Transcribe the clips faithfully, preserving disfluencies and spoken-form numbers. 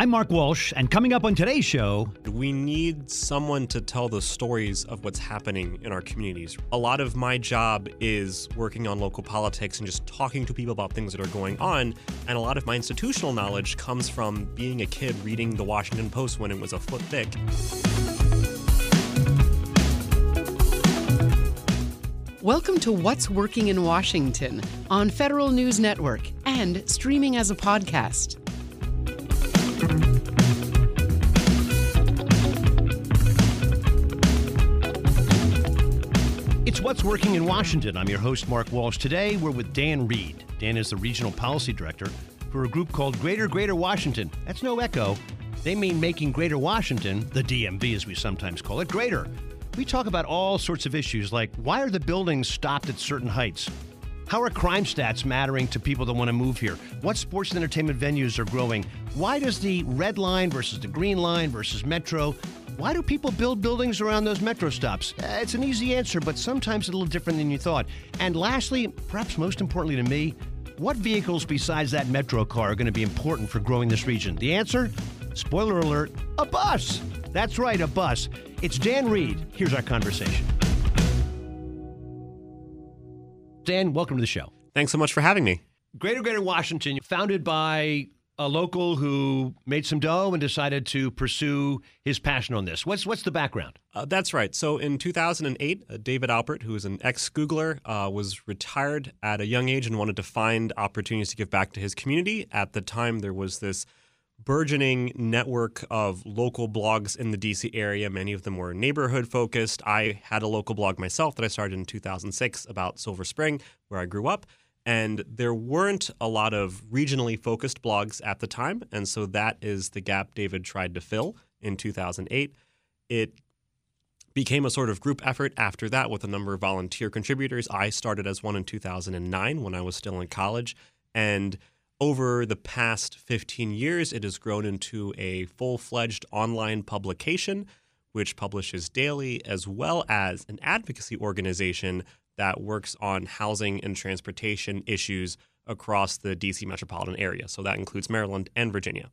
I'm Mark Walsh, and coming up on today's show... We need someone to tell the stories of what's happening in our communities. A lot of my job is working on local politics and just talking to people about things that are going on, and a lot of my institutional knowledge comes from being a kid reading the Washington Post when it was a foot thick. Welcome to What's Working in Washington on Federal News Network and streaming as a podcast. It's What's Working in Washington. I'm your host, Mark Walsh. Today, we're with Dan Reed. Dan is the Regional Policy Director for a group called Greater Greater Washington. That's no echo. They mean making Greater Washington, the D M V as we sometimes call it, greater. We talk about all sorts of issues like why are the buildings stopped at certain heights? How are crime stats mattering to people that want to move here? What sports and entertainment venues are growing? Why does the red line versus the green line versus Metro? Why do people build buildings around those Metro stops? Uh, it's an easy answer, but sometimes it's a little different than you thought. And lastly, perhaps most importantly to me, what vehicles besides that Metro car are going to be important for growing this region? The answer? Spoiler alert, a bus. That's right, a bus. It's Dan Reed. Here's our conversation. Dan, welcome to the show. Thanks so much for having me. Greater Greater Washington, founded by a local who made some dough and decided to pursue his passion on this. What's what's the background? Uh, that's right. So in two thousand eight, uh, David Alpert, who is an ex-Googler, uh, was retired at a young age and wanted to find opportunities to give back to his community. At the time, there was this burgeoning network of local blogs in the D C area. Many of them were neighborhood focused. I had a local blog myself that I started in two thousand six about Silver Spring, where I grew up. And there weren't a lot of regionally focused blogs at the time. And so that is the gap David tried to fill in two thousand eight. It became a sort of group effort after that with a number of volunteer contributors. I started as one in two thousand nine when I was still in college. And over the past fifteen years, it has grown into a full-fledged online publication, which publishes daily, as well as an advocacy organization that works on housing and transportation issues across the D C metropolitan area. So that includes Maryland and Virginia.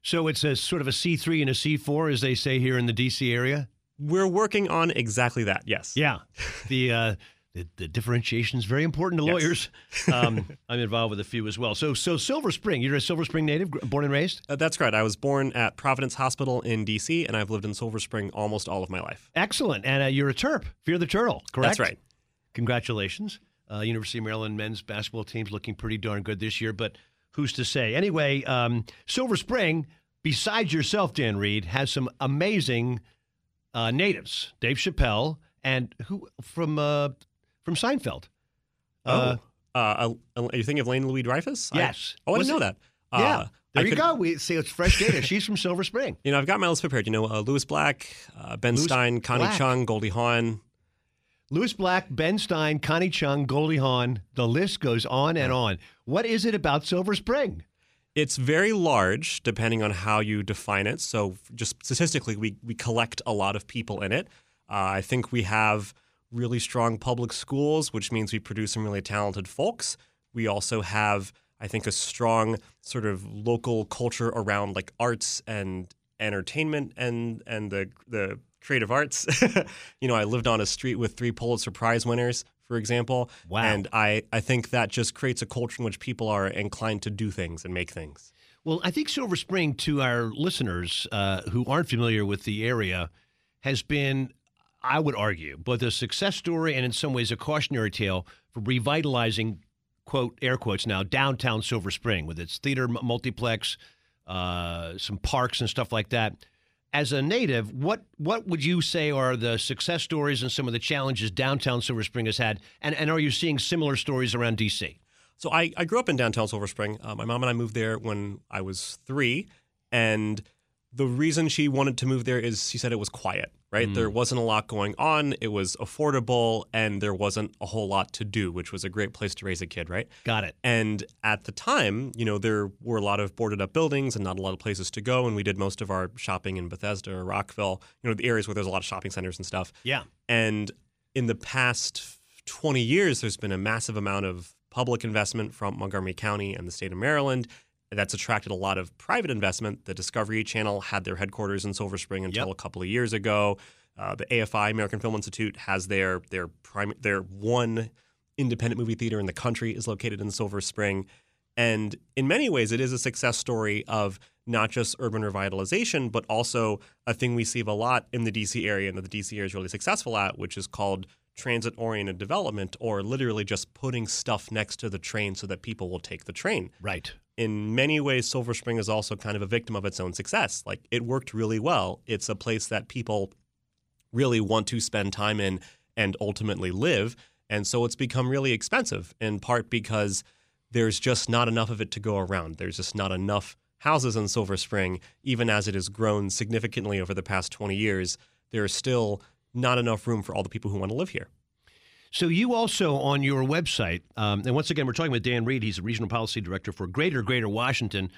So it's a sort of a C three and a C four, as they say here in the D C area? We're working on exactly that, yes. Yeah. The... Uh... The, the differentiation is very important to lawyers. Yes. um, I'm involved with a few as well. So, so Silver Spring, you're a Silver Spring native, born and raised? Uh, that's correct. I was born at Providence Hospital in D C, and I've lived in Silver Spring almost all of my life. Excellent. And uh, you're a Terp, Fear the Turtle, correct? That's right. Congratulations. Uh, University of Maryland men's basketball team's looking pretty darn good this year, but who's to say? Anyway, um, Silver Spring, besides yourself, Dan Reed, has some amazing uh, natives. Dave Chappelle and who from... Uh, From Seinfeld. Uh, oh, uh, are you thinking of Lane Louis-Dreyfus? Yes. I, oh, I didn't know that. Uh, yeah. There I you could, go. We see it's fresh data. She's from Silver Spring. You know, I've got my list prepared. You know, uh, Lewis Black, uh, Ben Lewis Stein, Connie Black. Chung, Goldie Hawn. Lewis Black, Ben Stein, Connie Chung, Goldie Hawn. The list goes on and on. What is it about Silver Spring? It's very large, depending on how you define it. So just statistically, we, we collect a lot of people in it. Uh, I think we have really strong public schools, which means we produce some really talented folks. We also have, I think, a strong sort of local culture around like arts and entertainment and and the the creative arts. You know, I lived on a street with three Pulitzer Prize winners, for example. Wow. And I, I think that just creates a culture in which people are inclined to do things and make things. Well, I think Silver Spring, to our listeners uh, who aren't familiar with the area, has been, I would argue, both a success story and in some ways a cautionary tale for revitalizing, quote, air quotes now, downtown Silver Spring with its theater multiplex, uh, some parks and stuff like that. As a native, what what would you say are the success stories and some of the challenges downtown Silver Spring has had? And, and are you seeing similar stories around D C? So I, I grew up in downtown Silver Spring. Uh, my mom and I moved there when I was three, and the reason she wanted to move there is she said it was quiet, right? Mm. There wasn't a lot going on. It was affordable, and there wasn't a whole lot to do, which was a great place to raise a kid, right? Got it. And at the time, you know, there were a lot of boarded up buildings and not a lot of places to go, and we did most of our shopping in Bethesda or Rockville, you know, the areas where there's a lot of shopping centers and stuff. Yeah. And in the past twenty years, there's been a massive amount of public investment from Montgomery County and the state of Maryland, That's attracted a lot of private investment. The Discovery Channel had their headquarters in Silver Spring until yep. a couple of years ago. Uh, the A F I, American Film Institute, has their their prime their one independent movie theater in the country is located in Silver Spring. And in many ways, it is a success story of not just urban revitalization, but also a thing we see a lot in the D C area and that the D C area is really successful at, which is called transit-oriented development, or literally just putting stuff next to the train so that people will take the train. Right. In many ways, Silver Spring is also kind of a victim of its own success. Like, it worked really well. It's a place that people really want to spend time in and ultimately live. And so it's become really expensive, in part because there's just not enough of it to go around. There's just not enough houses in Silver Spring, even as it has grown significantly over the past twenty years. There is still not enough room for all the people who want to live here. So you also, on your website, um, and once again, we're talking with Dan Reed. He's the Regional Policy Director for Greater Greater Washington.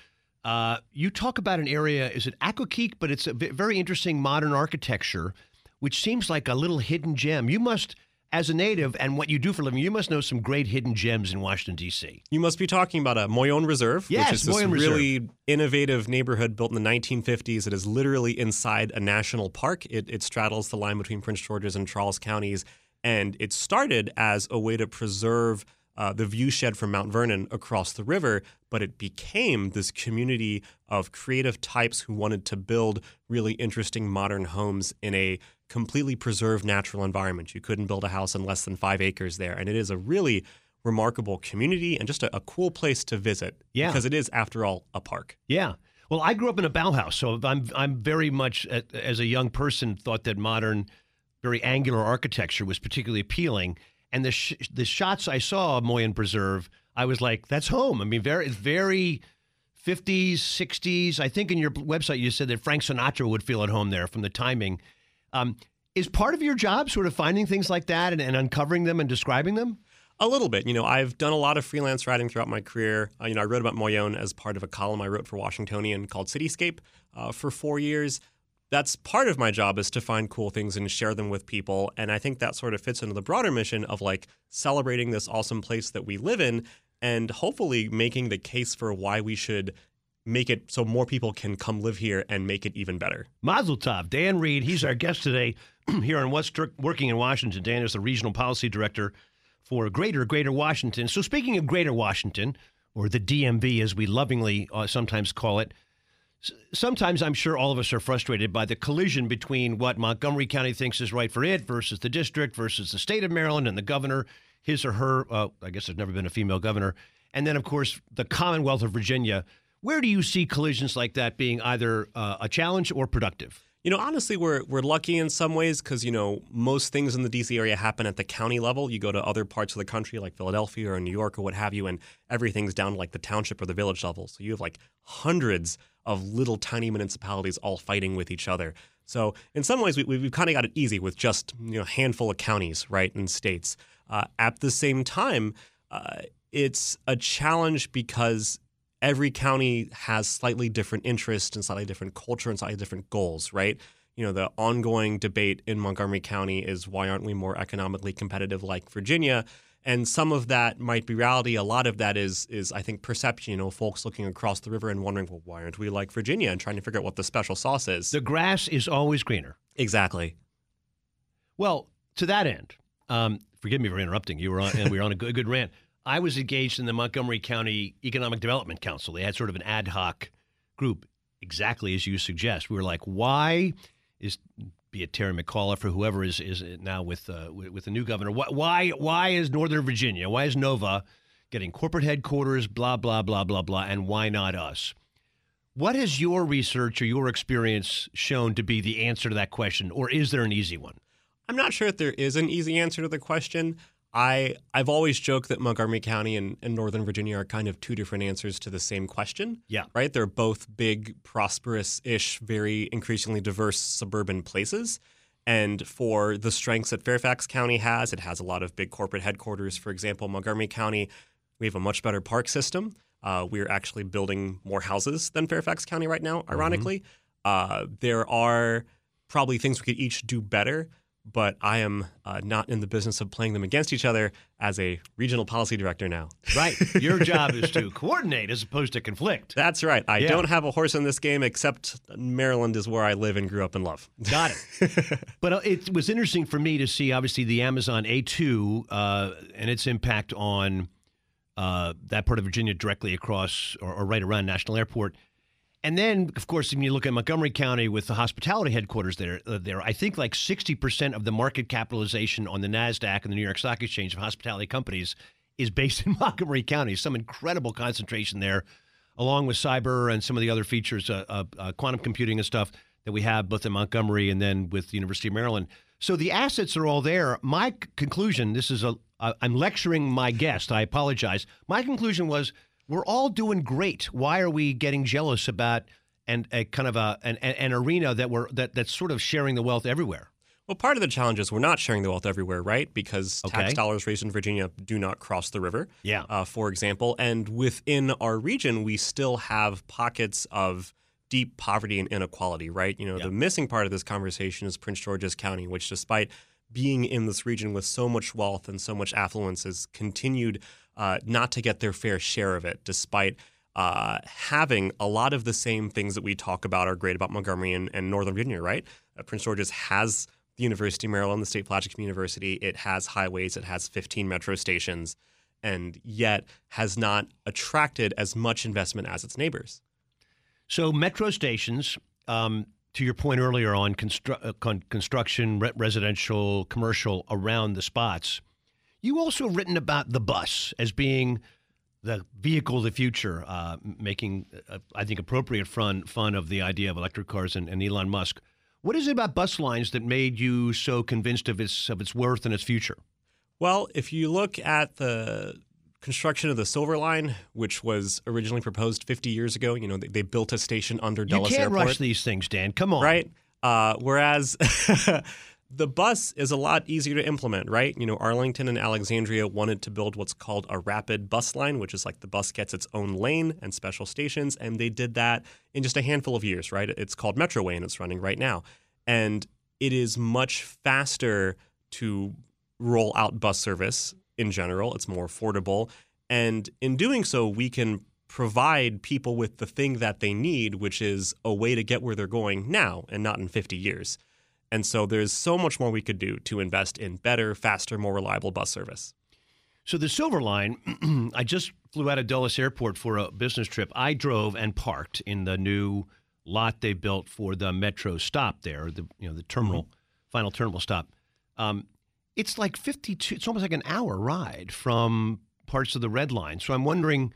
Uh, you talk about an area, is it Accokeek? But it's a very interesting modern architecture, which seems like a little hidden gem. You must... As a native and what you do for a living, you must know some great hidden gems in Washington, D C. You must be talking about a Moyaone Reserve, yes, which is this Moyaone really Reserve. Innovative neighborhood built in the nineteen fifties. It is literally inside a national park. It, it straddles the line between Prince George's and Charles counties, and it started as a way to preserve uh, the viewshed from Mount Vernon across the river, but it became this community of creative types who wanted to build really interesting modern homes in a completely preserved natural environment. You couldn't build a house in less than five acres there. And it is a really remarkable community and just a, a cool place to visit. Yeah. Because it is, after all, a park. Yeah. Well, I grew up in a Bauhaus, so I'm I'm very much, as a young person, thought that modern, very angular architecture was particularly appealing. And the sh- the shots I saw of Moyaone Preserve, I was like, that's home. I mean, very, very... fifties, sixties. I think in your website you said that Frank Sinatra would feel at home there from the timing. Um, is part of your job sort of finding things like that and, and uncovering them and describing them? A little bit. You know, I've done a lot of freelance writing throughout my career. Uh, you know, I wrote about Moyaone as part of a column I wrote for Washingtonian called Cityscape uh, for four years. That's part of my job, is to find cool things and share them with people. And I think that sort of fits into the broader mission of like celebrating this awesome place that we live in, and hopefully making the case for why we should make it so more people can come live here and make it even better. Mazel tov. Dan Reed, he's our guest today here on What's Working in Washington. Dan is the Regional Policy Director for Greater Greater Washington. So speaking of Greater Washington, or the D M V as we lovingly uh, sometimes call it, sometimes I'm sure all of us are frustrated by the collision between what Montgomery County thinks is right for it versus the district versus the state of Maryland and the governor. His or her, uh, I guess there's never been a female governor. And then, of course, the Commonwealth of Virginia. Where do you see collisions like that being either uh, a challenge or productive? You know, honestly, we're we're lucky in some ways because, you know, most things in the D C area happen at the county level. You go to other parts of the country like Philadelphia or New York or what have you, and everything's down to like the township or the village level. So you have like hundreds of little tiny municipalities all fighting with each other. So in some ways, we, we've kind of got it easy with just, you know, a handful of counties, right, and states. Uh, at the same time, uh, it's a challenge because every county has slightly different interests and slightly different culture and slightly different goals, right? You know, the ongoing debate in Montgomery County is, why aren't we more economically competitive like Virginia? And some of that might be reality. A lot of that is, is I think, perception. You know, folks looking across the river and wondering, well, why aren't we like Virginia, and trying to figure out what the special sauce is. The grass is always greener. Exactly. Well, to that end, um, forgive me for interrupting. You were on, and we were on a good, good rant. I was engaged in the Montgomery County Economic Development Council. They had sort of an ad hoc group, exactly as you suggest. We were like, why is, be it Terry McAuliffe or whoever is is now with uh, with the new governor, why, why why is Northern Virginia, why is Nova getting corporate headquarters, blah, blah, blah, blah, blah, and why not us? What has your research or your experience shown to be the answer to that question, or is there an easy one? I'm not sure if there is an easy answer to the question. I, I've always joked that Montgomery County and, and Northern Virginia are kind of two different answers to the same question. Yeah. Right? They're both big, prosperous-ish, very increasingly diverse suburban places. And for the strengths that Fairfax County has, it has a lot of big corporate headquarters. For example, Montgomery County, we have a much better park system. Uh, we're actually building more houses than Fairfax County right now, ironically. Mm-hmm. Uh, there are probably things we could each do better. but I am uh, not in the business of playing them against each other as a regional policy director now. Right. Your job is to coordinate as opposed to conflict. That's right. I yeah. don't have a horse in this game, except Maryland is where I live and grew up and love. Got it. But it was interesting for me to see, obviously, the Amazon A two uh, and its impact on uh, that part of Virginia directly across or, or right around National Airport. And then, of course, when you look at Montgomery County with the hospitality headquarters there, uh, there I think like sixty percent of the market capitalization on the NASDAQ and the New York Stock Exchange of hospitality companies is based in Montgomery County. Some incredible concentration there, along with cyber and some of the other features, uh, uh, uh, quantum computing and stuff that we have both in Montgomery and then with the University of Maryland. So the assets are all there. My c- conclusion, this is a, uh, I'm lecturing my guest. I apologize. My conclusion was, we're all doing great. Why are we getting jealous about and a kind of a an, an arena that we're that, that's sort of sharing the wealth everywhere? Well, part of the challenge is we're not sharing the wealth everywhere, right? Because okay. tax dollars raised in Virginia do not cross the river. Yeah. Uh, for example, and within our region, we still have pockets of deep poverty and inequality, right? You know, yep. the missing part of this conversation is Prince George's County, which, despite being in this region with so much wealth and so much affluence, has continued uh, not to get their fair share of it, despite uh, having a lot of the same things that we talk about are great about Montgomery and, and Northern Virginia, right? Uh, Prince George's has the University of Maryland, the State Polytechnic University. It has highways. It has fifteen metro stations, and yet has not attracted as much investment as its neighbors. So metro stations... Um To your point earlier on constru- con- construction, re- residential, commercial around the spots, you also have written about the bus as being the vehicle of the future, uh, making, uh, I think, appropriate fun, fun of the idea of electric cars and, and Elon Musk. What is it about bus lines that made you so convinced of its of its worth and its future? Well, if you look at the construction of the Silver Line, which was originally proposed fifty years ago. You know, they, they built a station under Dulles Airport. You can't rush these things, Dan. Come on. Right? Uh, whereas the bus is a lot easier to implement, right? You know, Arlington and Alexandria wanted to build what's called a rapid bus line, which is like the bus gets its own lane and special stations, and they did that in just a handful of years, right? It's called MetroWay, and it's running right now. And it is much faster to roll out bus service in general. It's more affordable. And in doing so, we can provide people with the thing that they need, which is a way to get where they're going now and not in fifty years. And so there's so much more we could do to invest in better, faster, more reliable bus service. So the Silver Line, I just flew out of Dulles Airport for a business trip. I drove and parked in the new lot they built for the Metro stop there, the you know the terminal, mm-hmm. final terminal stop. Um It's like fifty-two, it's almost like an hour ride from parts of the Red Line. So I'm wondering,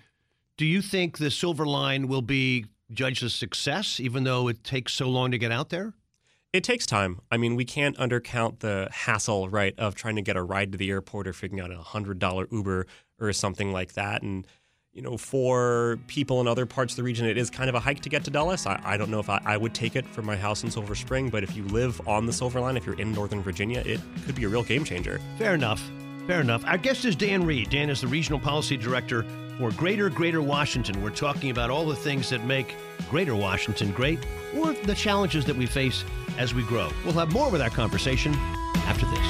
do you think the Silver Line will be judged a success, even though it takes so long to get out there? It takes time. I mean, we can't undercount the hassle, right, of trying to get a ride to the airport or figuring out a one hundred dollars Uber or something like that. And, you know, for people in other parts of the region, it is kind of a hike to get to Dulles. I, I don't know if I, I would take it from my house in Silver Spring, but if you live on the Silver Line, if you're in Northern Virginia, it could be a real game changer. Fair enough. Fair enough. Our guest is Dan Reed. Dan is the Regional Policy Director for Greater Greater Washington. We're talking about all the things that make Greater Washington great or the challenges that we face as we grow. We'll have more with our conversation after this.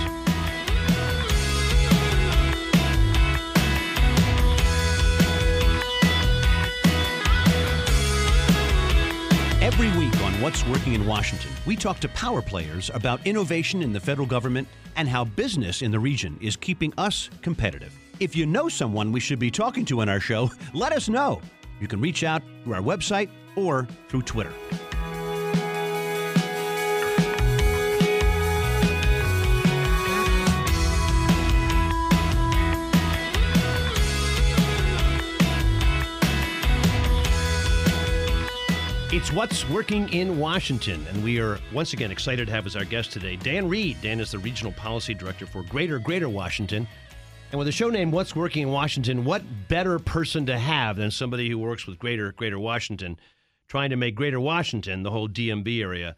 Every week on What's Working in Washington, we talk to power players about innovation in the federal government and how business in the region is keeping us competitive. If you know someone we should be talking to on our show, let us know. You can reach out through our website or through Twitter. It's What's Working in Washington, and we are once again excited to have as our guest today, Dan Reed. Dan is the Regional Policy Director for Greater Greater Washington. And with the show name What's Working in Washington, what better person to have than somebody who works with Greater Greater Washington, trying to make Greater Washington, the whole D M V area,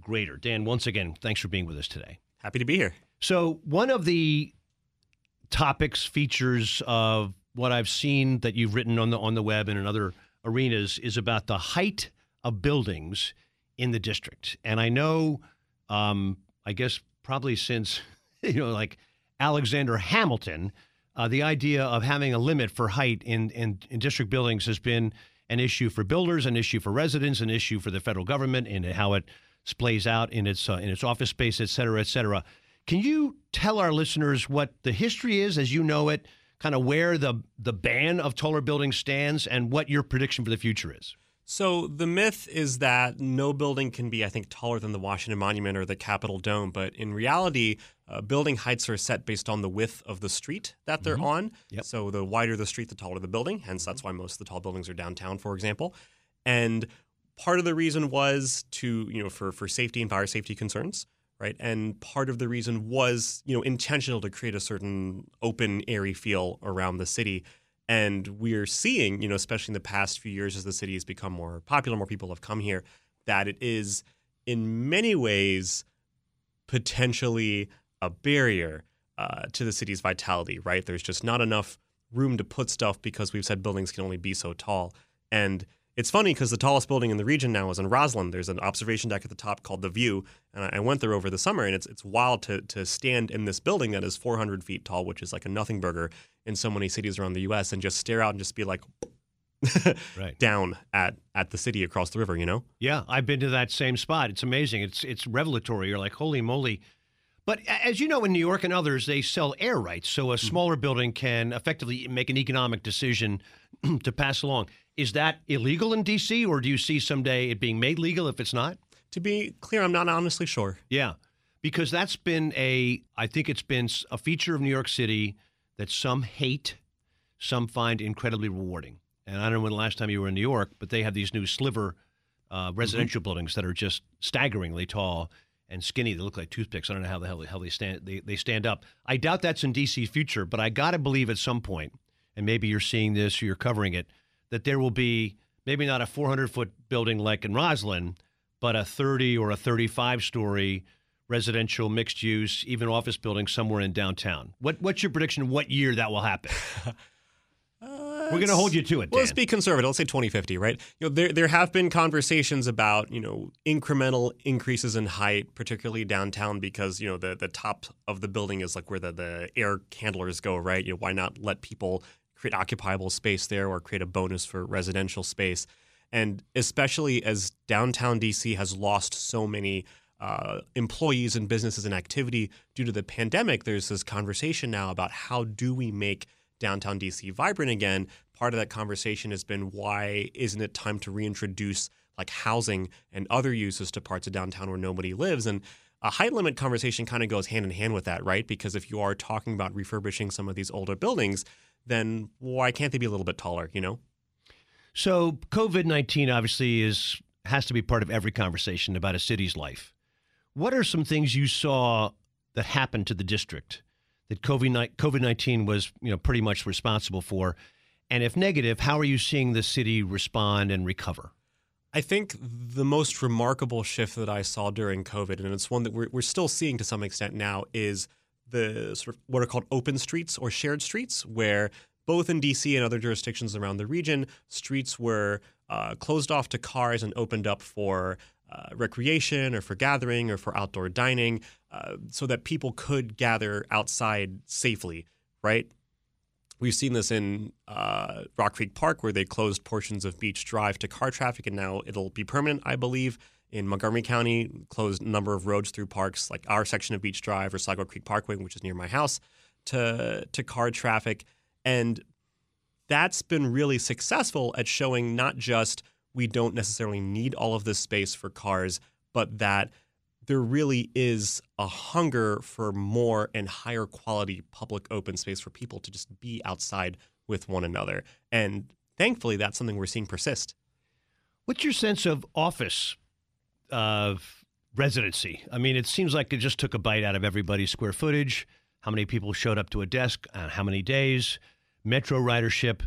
greater. Dan, once again, thanks for being with us today. Happy to be here. So one of the topics, features of what I've seen that you've written on the on the web and in other arenas is about the height of buildings in the district. And I know, um, I guess probably since, you know, like Alexander Hamilton, uh, the idea of having a limit for height in, in, in district buildings has been an issue for builders, an issue for residents, an issue for the federal government and how it splays out in its uh, in its office space, et cetera, et cetera. Can you tell our listeners what the history is as you know it, kind of where the the ban of taller buildings stands and what your prediction for the future is? So the myth is that no building can be, I think, taller than the Washington Monument or the Capitol Dome. But in reality, uh, building heights are set based on the width of the street that they're mm-hmm. on. Yep. So the wider the street, the taller the building. Hence, that's why most of the tall buildings are downtown, for example. And part of the reason was to, you know, for, for safety and fire safety concerns. Right. And part of the reason was, you know, intentional to create a certain open, airy feel around the city. And we're seeing, you know, especially in the past few years as the city has become more popular, more people have come here, that it is in many ways potentially a barrier uh, to the city's vitality. Right. There's just not enough room to put stuff because we've said buildings can only be so tall. And it's funny because the tallest building in the region now is in Roslyn. There's an observation deck at the top called The View, and I went there over the summer, and it's it's wild to to stand in this building that is four hundred feet tall, which is like a nothing burger in so many cities around the U S, and just stare out and just be like right. down at, at the city across the river, you know? Yeah, I've been to that same spot. It's amazing. It's it's revelatory. You're like, holy moly. But as you know, in New York and others, they sell air rights, so a smaller building can effectively make an economic decision to pass along. Is that illegal in D C, or do you see someday it being made legal if it's not? To be clear, I'm not honestly sure. Yeah, because that's been a, I think it's been a feature of New York City that some hate, some find incredibly rewarding. And I don't know when the last time you were in New York, but they have these new sliver uh, residential mm-hmm. buildings that are just staggeringly tall and skinny. They look like toothpicks. I don't know how the hell they, how they stand they, they stand up. I doubt that's in D C's future, but I got to believe at some point, and maybe you're seeing this, you're covering it, that there will be maybe not a four hundred foot building like in Roslyn, but a thirty or a thirty-five story residential mixed use, even office building somewhere in downtown. What what's your prediction of what year that will happen? We're going to hold you to it, Dan. Well, let's be conservative. Let's say twenty fifty, right? You know, there there have been conversations about, you know, incremental increases in height, particularly downtown, because, you know, the, the top of the building is like where the, the air handlers go, right? You know, why not let people create occupiable space there or create a bonus for residential space? And especially as downtown D C has lost so many uh, employees and businesses and activity due to the pandemic, there's this conversation now about how do we make downtown D C vibrant again. Part of that conversation has been, why isn't it time to reintroduce like housing and other uses to parts of downtown where nobody lives? And a height limit conversation kind of goes hand in hand with that, right? Because if you are talking about refurbishing some of these older buildings, then why can't they be a little bit taller, you know? So COVID nineteen obviously is has to be part of every conversation about a city's life. What are some things you saw that happened to the district that COVID nineteen was, you know, pretty much responsible for? And if negative, how are you seeing the city respond and recover? I think the most remarkable shift that I saw during COVID, and it's one that we're, we're still seeing to some extent now, is the sort of what are called open streets or shared streets, where both in D C and other jurisdictions around the region, streets were uh, closed off to cars and opened up for Uh, recreation or for gathering or for outdoor dining, uh, so that people could gather outside safely, right? We've seen this in uh, Rock Creek Park, where they closed portions of Beach Drive to car traffic, and now it'll be permanent, I believe. In Montgomery County, closed a number of roads through parks, like our section of Beach Drive or Sligo Creek Parkway, which is near my house, to to car traffic. And that's been really successful at showing not just we don't necessarily need all of this space for cars, but that there really is a hunger for more and higher quality public open space for people to just be outside with one another. And thankfully, that's something we're seeing persist. What's your sense of office of residency? I mean, it seems like it just took a bite out of everybody's square footage, how many people showed up to a desk, on how many days, metro ridership.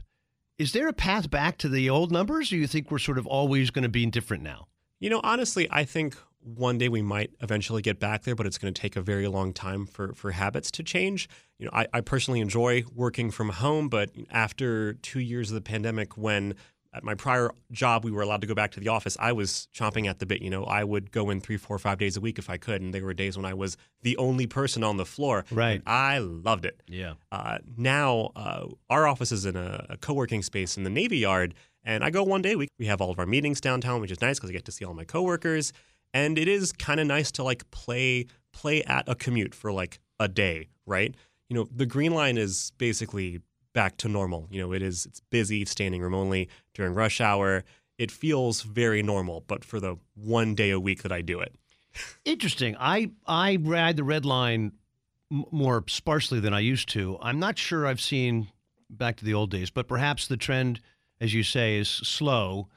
Is there a path back to the old numbers, or do you think we're sort of always going to be different now? You know, honestly, I think one day we might eventually get back there, but it's going to take a very long time for, for habits to change. You know, I, I personally enjoy working from home, but after two years of the pandemic, when At my prior job, we were allowed to go back to the office. I was chomping at the bit. You know, I would go in three, four, five days a week if I could, and there were days when I was the only person on the floor. Right. And I loved it. Yeah. Uh, now, uh, our office is in a, a co-working space in the Navy Yard, and I go one day a week. We have all of our meetings downtown, which is nice because I get to see all my coworkers. And it is kind of nice to, like, play play at a commute for, like, a day, right? You know, the Green Line is basically back to normal. You know, it is, it's busy, standing room only during rush hour. It feels very normal, but for the one day a week that I do it. Interesting. I, I ride the Red Line m- more sparsely than I used to. I'm not sure I've seen back to the old days, but perhaps the trend, as you say, is slow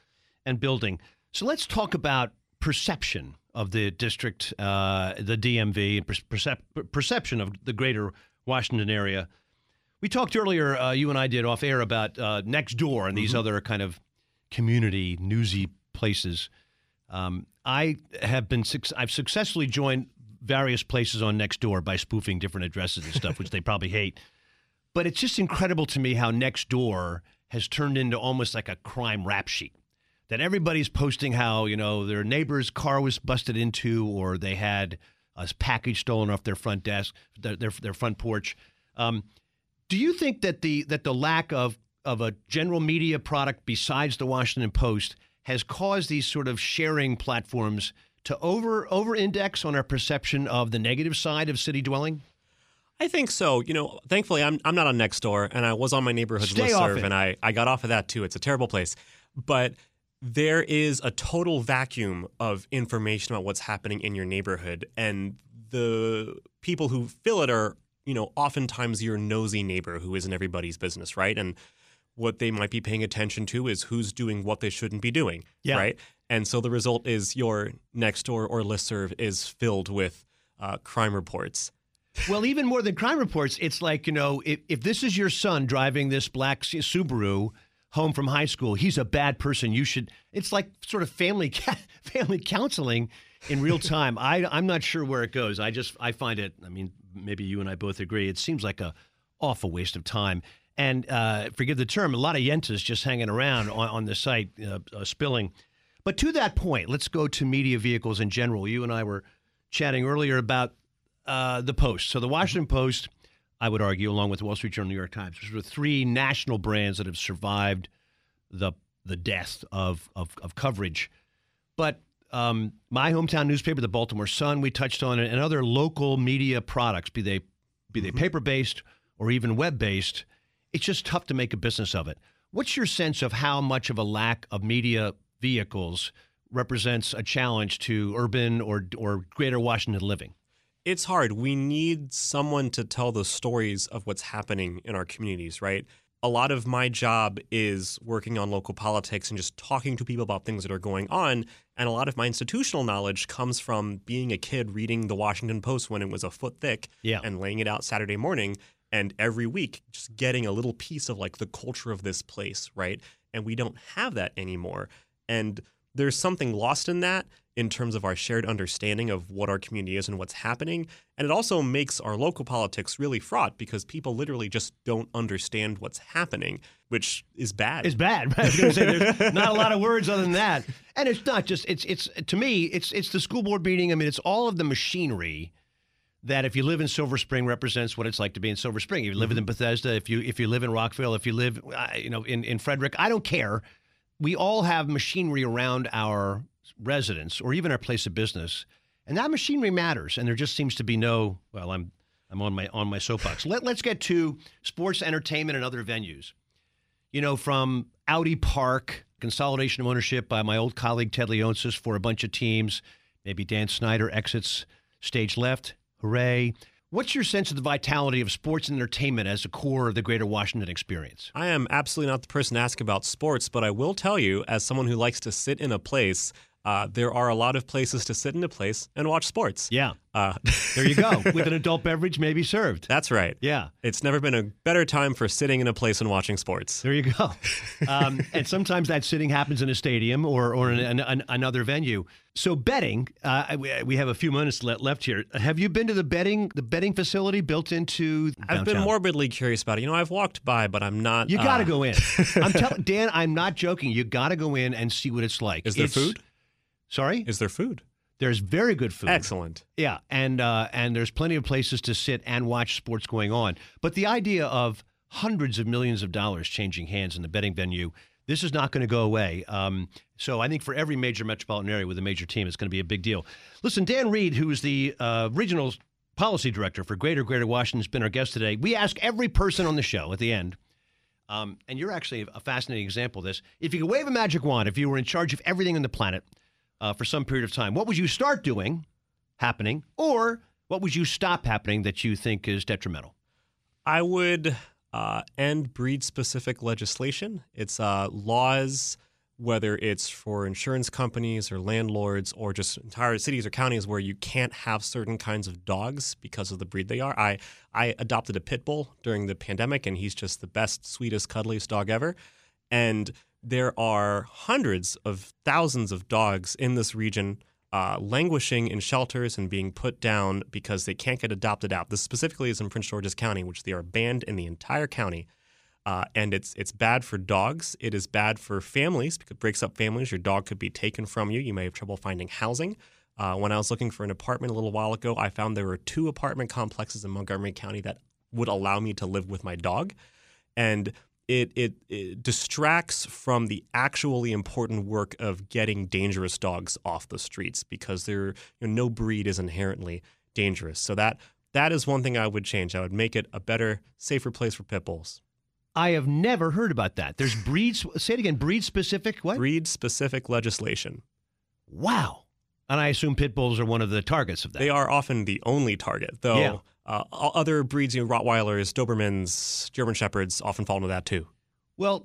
and building. So let's talk about perception of the district, uh, the D M V, and per- perception of the greater Washington area. We talked earlier, uh, you and I did off air, about uh, Nextdoor and these mm-hmm. other kind of community newsy places. Um, I have been I've successfully joined various places on Nextdoor by spoofing different addresses and stuff, which they probably hate. But it's just incredible to me how Nextdoor has turned into almost like a crime rap sheet. That everybody's posting how, you know, their neighbor's car was busted into, or they had a package stolen off their front desk, their their, their front porch. Um, Do you think that the that the lack of, of a general media product besides the Washington Post has caused these sort of sharing platforms to over over-index on our perception of the negative side of city dwelling? I think so. You know, thankfully, I'm I'm not on Nextdoor, and I was on my neighborhood's listserv, and I, I got off of that, too. It's a terrible place. But there is a total vacuum of information about what's happening in your neighborhood, and the people who fill it are, you know, oftentimes your nosy neighbor who isn't everybody's business, right? And what they might be paying attention to is who's doing what they shouldn't be doing, yeah. right? And so the result is your Nextdoor or listserv is filled with uh, crime reports. Well, even more than crime reports, it's like, you know, if, if this is your son driving this black Subaru home from high school, he's a bad person. You should – it's like sort of family ca- family counseling in real time. I, I'm not sure where it goes. I just – I find it – I mean – maybe you and I both agree, it seems like a awful waste of time. And uh, forgive the term, a lot of yentas just hanging around on, on the site, uh, uh, spilling. But to that point, let's go to media vehicles in general. You and I were chatting earlier about uh, the Post. So the Washington Post, I would argue, along with the Wall Street Journal and New York Times, those are three national brands that have survived the the death of, of, of coverage. But Um, my hometown newspaper, the Baltimore Sun, we touched on it, and other local media products, be they be they mm-hmm. paper-based or even web-based, it's just tough to make a business of it. What's your sense of how much of a lack of media vehicles represents a challenge to urban or or greater Washington living? It's hard. We need someone to tell the stories of what's happening in our communities, right? A lot of my job is working on local politics and just talking to people about things that are going on. And a lot of my institutional knowledge comes from being a kid reading the Washington Post when it was a foot thick yeah. and laying it out Saturday morning. And every week just getting a little piece of, like, the culture of this place, right? And we don't have that anymore. And there's something lost in that in terms of our shared understanding of what our community is and what's happening. And it also makes our local politics really fraught because people literally just don't understand what's happening, which is bad. It's bad. Right? I was going to say, there's not a lot of words other than that. And it's not just, it's, it's to me, it's it's the school board meeting. I mean, it's all of the machinery that, if you live in Silver Spring, represents what it's like to be in Silver Spring. If you live mm-hmm. in Bethesda, if you if you live in Rockville, if you live you know, in, in Frederick, I don't care. We all have machinery around our residence or even our place of business, and that machinery matters. And there just seems to be no. Well, I'm I'm on my on my soapbox. Let Let's get to sports, entertainment, and other venues. You know, from Audi Park, consolidation of ownership by my old colleague Ted Leonsis for a bunch of teams. Maybe Dan Snyder exits stage left. Hooray! What's your sense of the vitality of sports and entertainment as a core of the greater Washington experience? I am absolutely not the person to ask about sports, but I will tell you, as someone who likes to sit in a place. Uh, there are a lot of places to sit in a place and watch sports. Yeah. Uh, there you go. With an adult beverage maybe served. That's right. Yeah. It's never been a better time for sitting in a place and watching sports. There you go. Um, and sometimes that sitting happens in a stadium or, or in an, an, another venue. So betting, uh, we, we have a few minutes le- left here. Have you been to the betting the betting facility built into downtown? I've been morbidly curious about it. You know, I've walked by, but I'm not. You got to uh... go in. I'm tell- Dan, I'm not joking. You got to go in and see what it's like. Is there it's, food? Sorry? Is there food? There's very good food. Excellent. Yeah, and uh, and there's plenty of places to sit and watch sports going on. But the idea of hundreds of millions of dollars changing hands in the betting venue, this is not going to go away. Um, so I think for every major metropolitan area with a major team, it's going to be a big deal. Listen, Dan Reed, who is the uh, regional policy director for Greater Greater Washington, has been our guest today. We ask every person on the show at the end, um, and you're actually a fascinating example of this, if you could wave a magic wand, if you were in charge of everything on the planet, Uh, for some period of time, what would you start doing, happening, or what would you stop happening that you think is detrimental? I would uh, end breed-specific legislation. It's uh, laws, whether it's for insurance companies or landlords or just entire cities or counties where you can't have certain kinds of dogs because of the breed they are. I, I adopted a pit bull during the pandemic, and he's just the best, sweetest, cuddliest dog ever. And there are hundreds of thousands of dogs in this region uh, languishing in shelters and being put down because they can't get adopted out. This specifically is in Prince George's County, which they are banned in the entire county. Uh, and it's it's bad for dogs. It is bad for families because it breaks up families. Your dog could be taken from you. You may have trouble finding housing. Uh, when I was looking for an apartment a little while ago, I found there were two apartment complexes in Montgomery County that would allow me to live with my dog. And It, it it distracts from the actually important work of getting dangerous dogs off the streets because they're, you know, no breed is inherently dangerous. So that that is one thing I would change. I would make it a better, safer place for pit bulls. I have never heard about that. There's breed. Say it again. Breed specific what? Breed specific legislation. Wow. And I assume pit bulls are one of the targets of that. They are often the only target, though. Yeah. Uh, other breeds, you know, Rottweilers, Dobermans, German Shepherds often fall into that, too. Well,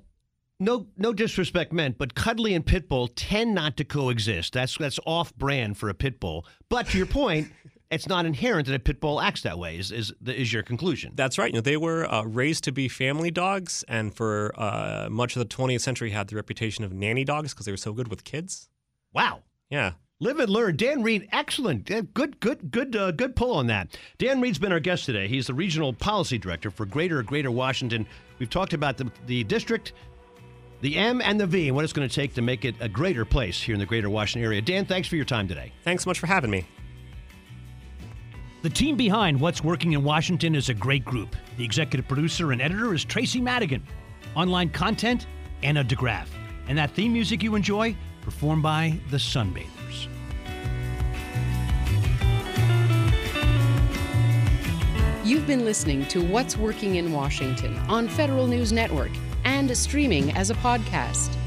no no disrespect meant, but Cuddly and Pit Bull tend not to coexist. That's that's off-brand for a Pit Bull. But to your point, it's not inherent that a Pit Bull acts that way, is is, the, is your conclusion. That's right. You know, they were uh, raised to be family dogs, and for uh, much of the twentieth century had the reputation of nanny dogs because they were so good with kids. Wow. Yeah. Live and learn. Dan Reed, excellent. Good, good, good, uh, good pull on that. Dan Reed's been our guest today. He's the regional policy director for Greater Greater Washington. We've talked about the, the district, the M and the V, and what it's going to take to make it a greater place here in the Greater Washington area. Dan, thanks for your time today. Thanks so much for having me. The team behind What's Working in Washington is a great group. The executive producer and editor is Tracy Madigan. Online content, Anna DeGraff. And that theme music you enjoy, performed by The Sunbeam. You've been listening to What's Working in Washington on Federal News Network and streaming as a podcast.